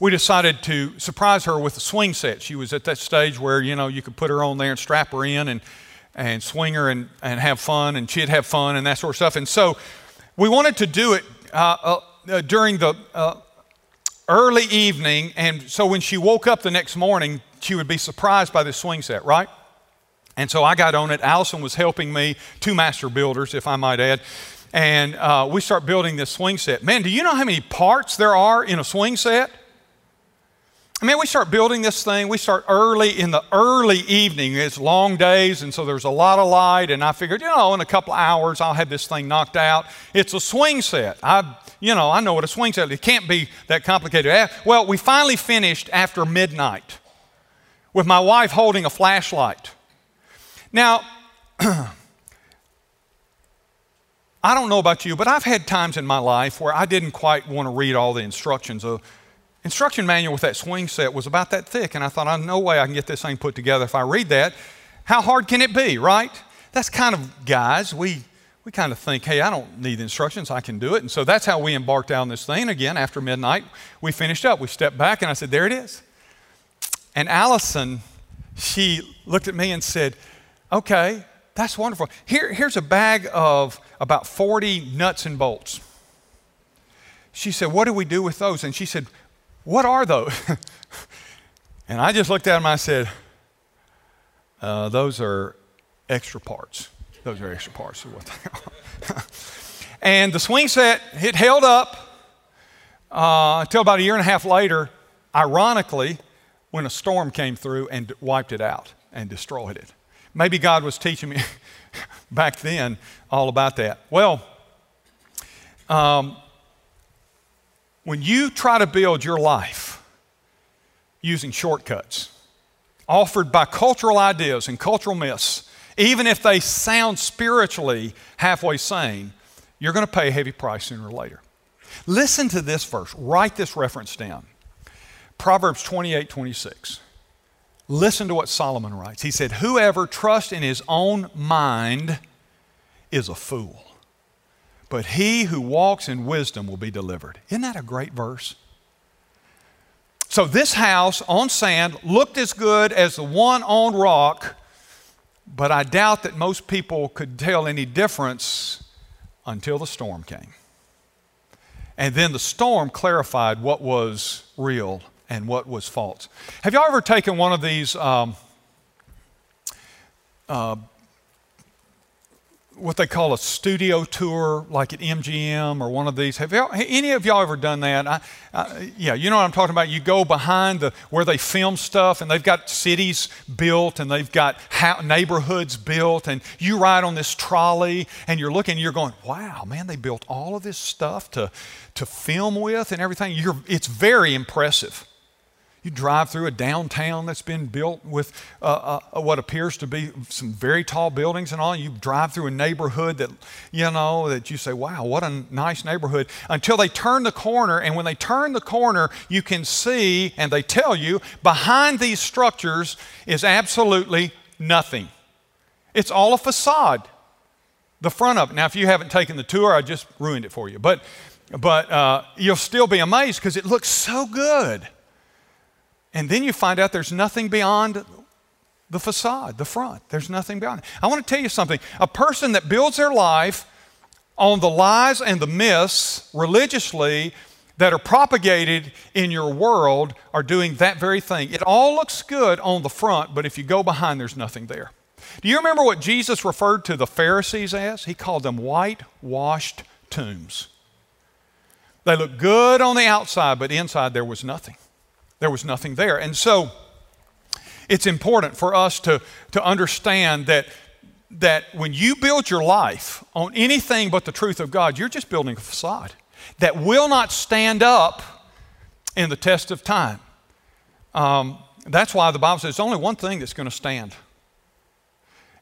we decided to surprise her with a swing set. She was at that stage where, you know, you could put her on there and strap her in and swing her and have fun, and she'd have fun and that sort of stuff. And so we wanted to do it during the early evening, and so when she woke up the next morning, she would be surprised by this swing set, right? And so I got on it. Allison was helping me, two master builders, if I might add. And we start building this swing set. Man, do you know how many parts there are in a swing set? I mean, we start building this thing. We start early in the early evening. It's long days, and so there's a lot of light. And I figured, you know, in a couple of hours, I'll have this thing knocked out. It's a swing set. I know what a swing set is. It can't be that complicated. Well, we finally finished after midnight with my wife holding a flashlight. Now, I don't know about you, but I've had times in my life where I didn't quite want to read all the instructions. The instruction manual with that swing set was about that thick, and I thought, no way I can get this thing put together if I read that. How hard can it be, right? That's kind of, guys, we kind of think, hey, I don't need the instructions, I can do it. And so that's how we embarked on this thing. Again, after midnight, we finished up. We stepped back, and I said, there it is. And Allison, she looked at me and said, okay, that's wonderful. Here's a bag of about 40 nuts and bolts. She said, what do we do with those? And she said, what are those? And I just looked at them and I said, those are extra parts. Those are extra parts of what they are. And the swing set, it held up until about 1.5 years later, ironically, when a storm came through and wiped it out and destroyed it. Maybe God was teaching me back then all about that. Well, when you try to build your life using shortcuts offered by cultural ideas and cultural myths, even if they sound spiritually halfway sane, you're going to pay a heavy price sooner or later. Listen to this verse. Write this reference down. Proverbs 28:26. Listen to what Solomon writes. He said, whoever trusts in his own mind is a fool, but he who walks in wisdom will be delivered. Isn't that a great verse? So this house on sand looked as good as the one on rock, but I doubt that most people could tell any difference until the storm came. And then the storm clarified what was real and what was false. Have y'all ever taken one of these what they call a studio tour, like at MGM or one of these. Have any of y'all ever done that? Yeah, you know what I'm talking about. You go behind where they film stuff, and they've got cities built, and they've got neighborhoods built, and you ride on this trolley, and you're looking, and you're going, wow, man, they built all of this stuff to film with and everything. It's very impressive. You drive through a downtown that's been built with what appears to be some very tall buildings and all. You drive through a neighborhood that, that you say, wow, what a nice neighborhood. Until they turn the corner, and when they turn the corner, you can see, and they tell you, behind these structures is absolutely nothing. It's all a facade, the front of it. Now, if you haven't taken the tour, I just ruined it for you. But you'll still be amazed because it looks so good. And then you find out there's nothing beyond the facade, the front. There's nothing beyond it. I want to tell you something. A person that builds their life on the lies and the myths religiously that are propagated in your world are doing that very thing. It all looks good on the front, but if you go behind, there's nothing there. Do you remember what Jesus referred to the Pharisees as? He called them whitewashed tombs. They looked good on the outside, but inside there was nothing. There was nothing there. And so it's important for us to understand that when you build your life on anything but the truth of God, you're just building a facade that will not stand up in the test of time. That's why the Bible says there's only one thing that's going to stand,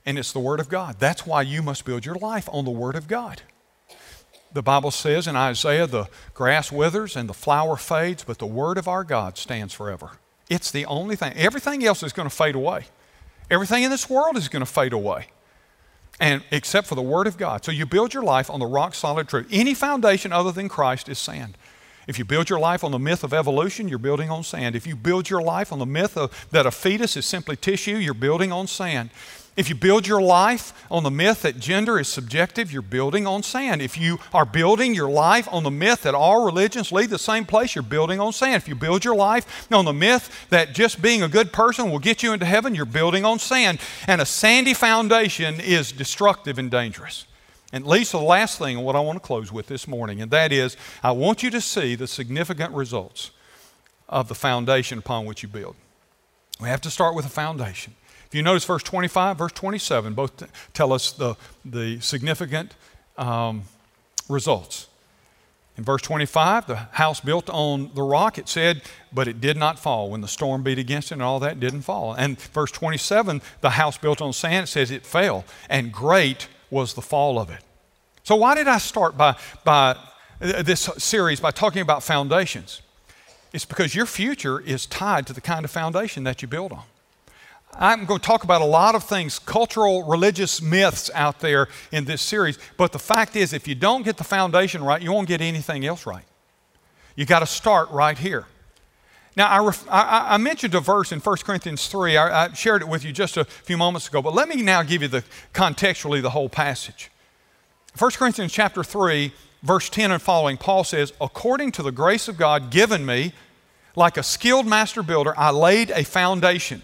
and it's the Word of God. That's why you must build your life on the Word of God. The Bible says in Isaiah, the grass withers and the flower fades, but the word of our God stands forever. It's the only thing. Everything else is going to fade away. Everything in this world is going to fade away, and except for the word of God. So you build your life on the rock-solid truth. Any foundation other than Christ is sand. If you build your life on the myth of evolution, you're building on sand. If you build your life on the myth that a fetus is simply tissue, you're building on sand. If you build your life on the myth that gender is subjective, you're building on sand. If you are building your life on the myth that all religions lead the same place, you're building on sand. If you build your life on the myth that just being a good person will get you into heaven, you're building on sand. And a sandy foundation is destructive and dangerous. And at least the last thing, what I want to close with this morning, and that is, I want you to see the significant results of the foundation upon which you build. We have to start with a foundation. If you notice verse 25, verse 27, both tell us the significant results. In verse 25, the house built on the rock, it said, but it did not fall. When the storm beat against it and all that, didn't fall. And verse 27, the house built on sand, it says it fell, and great was the fall of it. So why did I start by this series by talking about foundations? It's because your future is tied to the kind of foundation that you build on. I'm going to talk about a lot of things, cultural, religious myths out there in this series, but the fact is, if you don't get the foundation right, you won't get anything else right. You got to start right here. Now, I mentioned a verse in 1 Corinthians 3. I shared it with you just a few moments ago, but let me now give you contextually the whole passage. 1 Corinthians chapter 3, verse 10 and following, Paul says, according to the grace of God given me, like a skilled master builder, I laid a foundation.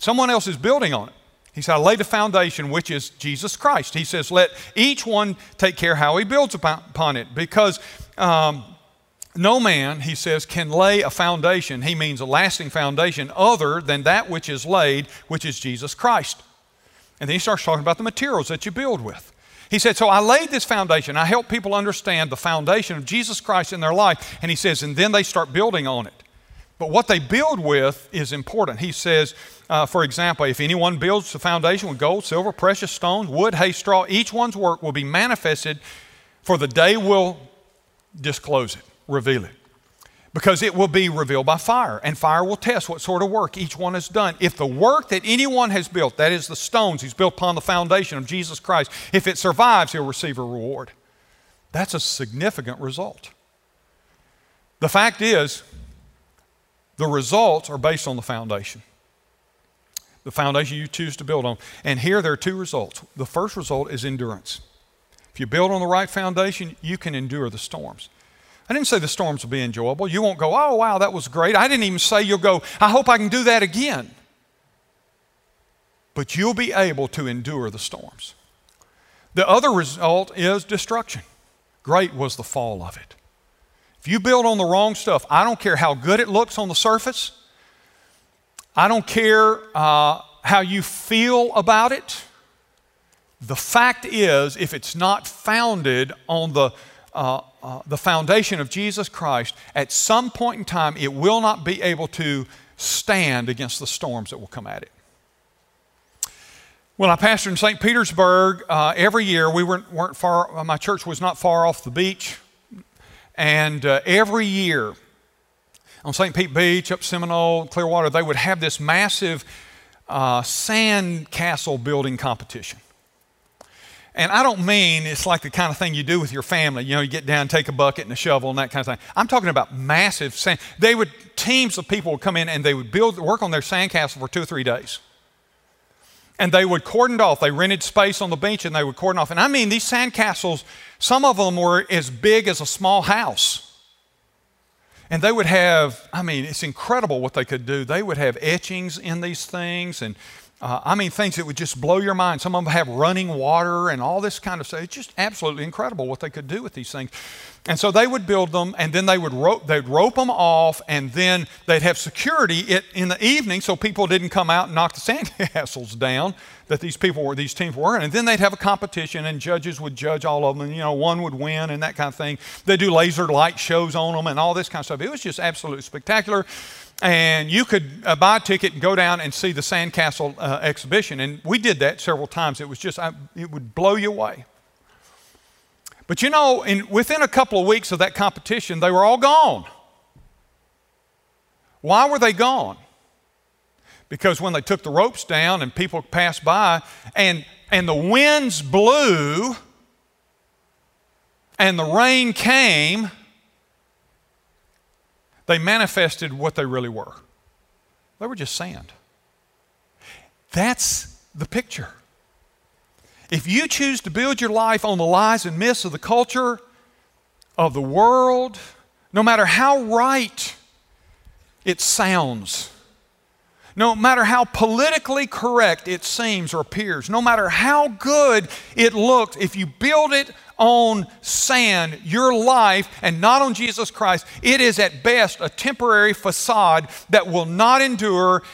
Someone else is building on it. He said, I laid a foundation, which is Jesus Christ. He says, let each one take care how he builds upon it, because no man, he says, can lay a foundation, he means a lasting foundation, other than that which is laid, which is Jesus Christ. And then he starts talking about the materials that you build with. He said, so I laid this foundation. I help people understand the foundation of Jesus Christ in their life. And he says, and then they start building on it. But what they build with is important. He says, for example, if anyone builds the foundation with gold, silver, precious stones, wood, hay, straw, each one's work will be manifested, for the day will disclose it, reveal it. Because it will be revealed by fire, and fire will test what sort of work each one has done. If the work that anyone has built, that is the stones he's built upon the foundation of Jesus Christ, if it survives, he'll receive a reward. That's a significant result. The fact is, the results are based on the foundation you choose to build on. And here there are two results. The first result is endurance. If you build on the right foundation, you can endure the storms. I didn't say the storms will be enjoyable. You won't go, oh, wow, that was great. I didn't even say you'll go, I hope I can do that again. But you'll be able to endure the storms. The other result is destruction. Great was the fall of it. If you build on the wrong stuff, I don't care how good it looks on the surface. I don't care how you feel about it. The fact is, if it's not founded on the foundation of Jesus Christ, at some point in time, it will not be able to stand against the storms that will come at it. When I pastored in St. Petersburg, every year we weren't far, my church was not far off the beach. And every year on St. Pete Beach, up Seminole, Clearwater, they would have this massive sand castle building competition. And I don't mean it's like the kind of thing you do with your family. You know, you get down, take a bucket and a shovel and that kind of thing. I'm talking about massive sand. They would, teams of people would come in and they would build, work on their sandcastle for 2 or 3 days. And they would cordon off. They rented space on the beach and they would cordon off. And I mean, these sandcastles, some of them were as big as a small house. And they would have, I mean, it's incredible what they could do. They would have etchings in these things and I mean, things that would just blow your mind. Some of them have running water and all this kind of stuff. It's just absolutely incredible what they could do with these things. And so they would build them, and then they'd rope them off, and then they'd have security in the evening so people didn't come out and knock the sandcastles down that these teams were in. And then they'd have a competition, and judges would judge all of them, and, you know, one would win and that kind of thing. They'd do laser light shows on them and all this kind of stuff. It was just absolutely spectacular. And you could buy a ticket and go down and see the sandcastle exhibition. And we did that several times. It was just, it would blow you away. But you know, within a couple of weeks of that competition, they were all gone. Why were they gone? Because when they took the ropes down and people passed by and the winds blew and the rain came, they manifested what they really were. They were just sand. That's the picture. If you choose to build your life on the lies and myths of the culture, of the world, no matter how right it sounds, no matter how politically correct it seems or appears, no matter how good it looks, if you build it on sand, your life, and not on Jesus Christ, it is at best a temporary facade that will not endure.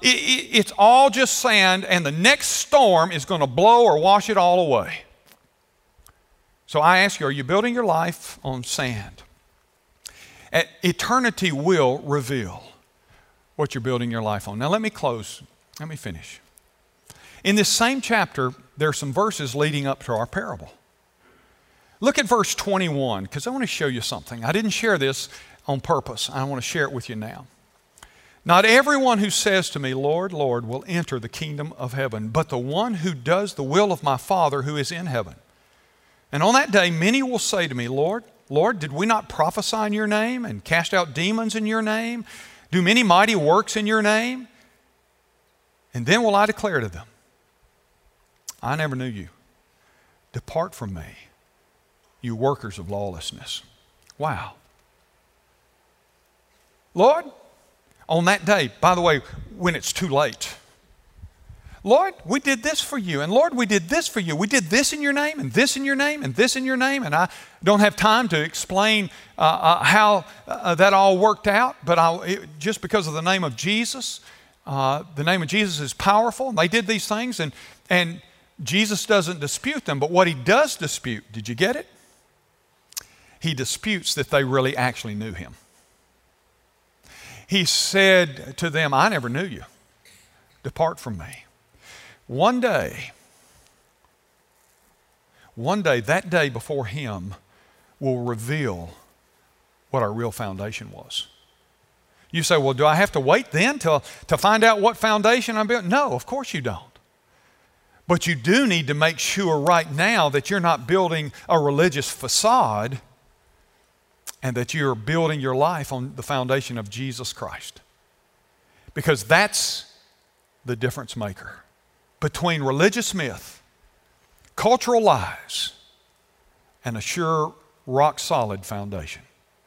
It's all just sand, and the next storm is going to blow or wash it all away. So I ask you, are you building your life on sand? Eternity will reveal what you're building your life on. Now let me close. Let me finish. In this same chapter, there are some verses leading up to our parable. Look at verse 21, because I want to show you something. I didn't share this on purpose. I want to share it with you now. Not everyone who says to me, Lord, Lord, will enter the kingdom of heaven, but the one who does the will of my Father who is in heaven. And on that day, many will say to me, Lord, Lord, did we not prophesy in your name and cast out demons in your name? Do many mighty works in your name? And then will I declare to them, I never knew you. Depart from me, you workers of lawlessness. Wow. Lord, on that day, by the way, when it's too late, Lord, we did this for you, and Lord, we did this for you. We did this in your name, and this in your name, and this in your name, and I don't have time to explain how that all worked out, but just because of the name of Jesus, the name of Jesus is powerful, and they did these things, and Jesus doesn't dispute them, but what he does dispute, did you get it? He disputes that they really actually knew him. He said to them, I never knew you. Depart from me. One day, that day before him will reveal what our real foundation was. You say, well, do I have to wait then to find out what foundation I'm built? No, of course you don't. But you do need to make sure right now that you're not building a religious facade and that you're building your life on the foundation of Jesus Christ. Because that's the difference maker between religious myth, cultural lies, and a sure, rock-solid foundation.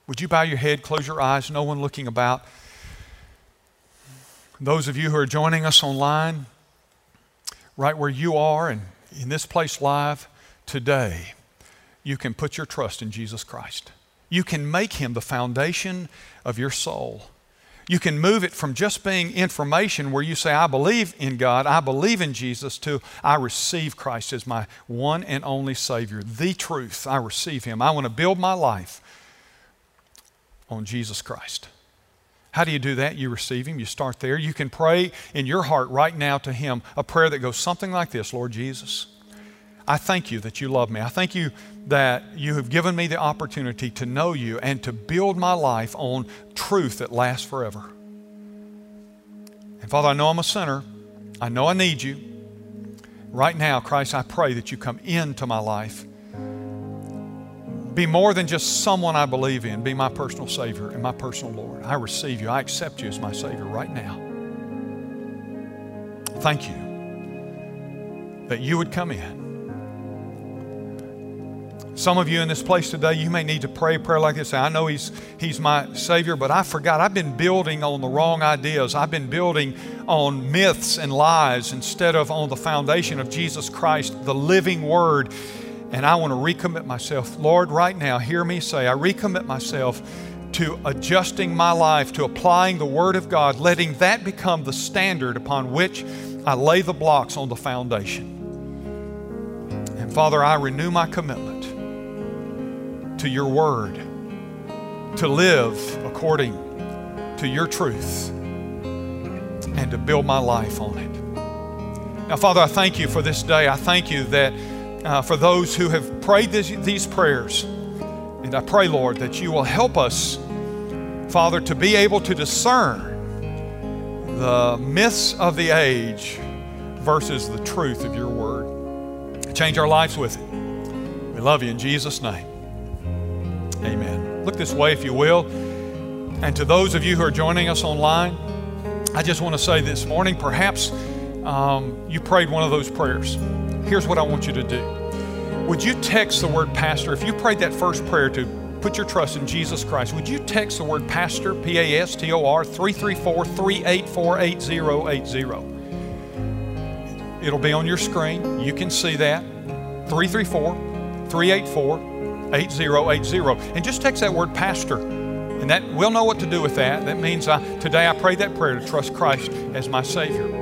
Would you bow your head, close your eyes, no one looking about? Those of you who are joining us online, right where you are, and in this place live today, you can put your trust in Jesus Christ. You can make him the foundation of your soul. You can move it from just being information where you say, I believe in God, I believe in Jesus, to I receive Christ as my one and only Savior, the truth. I receive him. I want to build my life on Jesus Christ. How do you do that? You receive him. You start there. You can pray in your heart right now to him a prayer that goes something like this. Lord Jesus, I thank you that you love me. I thank you that you have given me the opportunity to know you and to build my life on truth that lasts forever. And Father, I know I'm a sinner. I know I need you. Right now, Christ, I pray that you come into my life. Be more than just someone I believe in. Be my personal Savior and my personal Lord. I receive you. I accept you as my Savior right now. Thank you that you would come in. Some of you in this place today, you may need to pray a prayer like this. I know he's my Savior, but I forgot. I've been building on the wrong ideas. I've been building on myths and lies instead of on the foundation of Jesus Christ, the living Word. And I want to recommit myself. Lord, right now, hear me say, I recommit myself to adjusting my life, to applying the Word of God, letting that become the standard upon which I lay the blocks on the foundation. And Father, I renew my commitment to your word, to live according to your truth, and to build my life on it. Now, Father, I thank you for this day. I thank you that for those who have prayed these prayers, and I pray, Lord, that you will help us, Father, to be able to discern the myths of the age versus the truth of your word. Change our lives with it. We love you in Jesus' name. Amen. Look this way if you will. And to those of you who are joining us online, I just want to say this morning, perhaps you prayed one of those prayers. Here's what I want you to do. Would you text the word pastor? If you prayed that first prayer to put your trust in Jesus Christ, would you text the word pastor, P-A-S-T-O-R, 334-384-8080. It'll be on your screen. You can see that. 334-384-8080. And just text that word pastor, and that we'll know what to do with that. That means today I prayed that prayer to trust Christ as my Savior.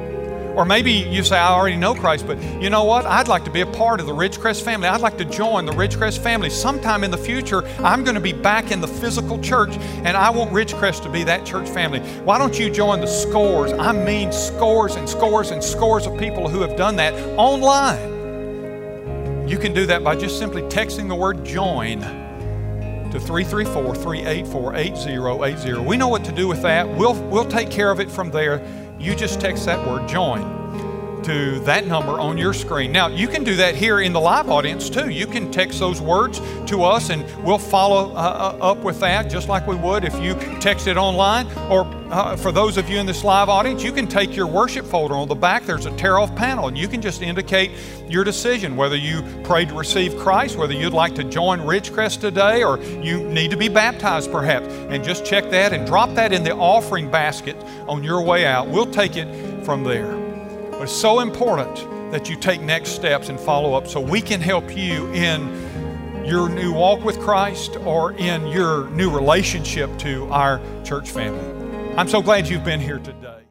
Or maybe you say, I already know Christ, but you know what? I'd like to be a part of the Ridgecrest family. I'd like to join the Ridgecrest family. Sometime in the future, I'm going to be back in the physical church, and I want Ridgecrest to be that church family. Why don't you join the scores? I mean scores and scores and scores of people who have done that online. You can do that by just simply texting the word join to 334-384-8080. We know what to do with that. We'll take care of it from there. You just text that word join to that number on your screen. Now, you can do that here in the live audience too. You can text those words to us, and we'll follow up with that just like we would if you text it online. Or for those of you in this live audience, you can take your worship folder. On the back, there's a tear-off panel, and you can just indicate your decision, whether you prayed to receive Christ, whether you'd like to join Ridgecrest today, or you need to be baptized perhaps. And just check that and drop that in the offering basket on your way out. We'll take it from there. But it's so important that you take next steps and follow up so we can help you in your new walk with Christ or in your new relationship to our church family. I'm so glad you've been here today.